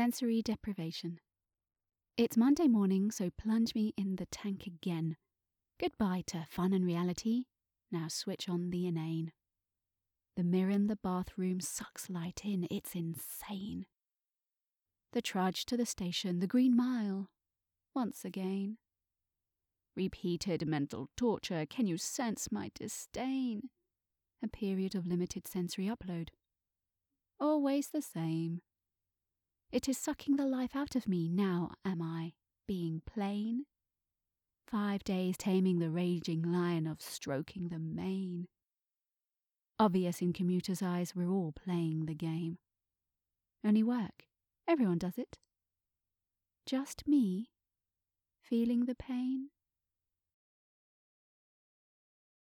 Sensory deprivation. It's Monday morning, so plunge me in the tank again. Goodbye to fun and reality. Now switch on the inane. The mirror in the bathroom sucks light in. It's insane. The trudge to the station, the Green Mile. Once again. Repeated mental torture. Can you sense my disdain? A period of limited sensory upload. Always the same. It is sucking the life out of me. Now am I being plain? 5 days taming the raging lion of stroking the mane. Obvious in commuters' eyes, we're all playing the game. Only work. Everyone does it. Just me. Feeling the pain.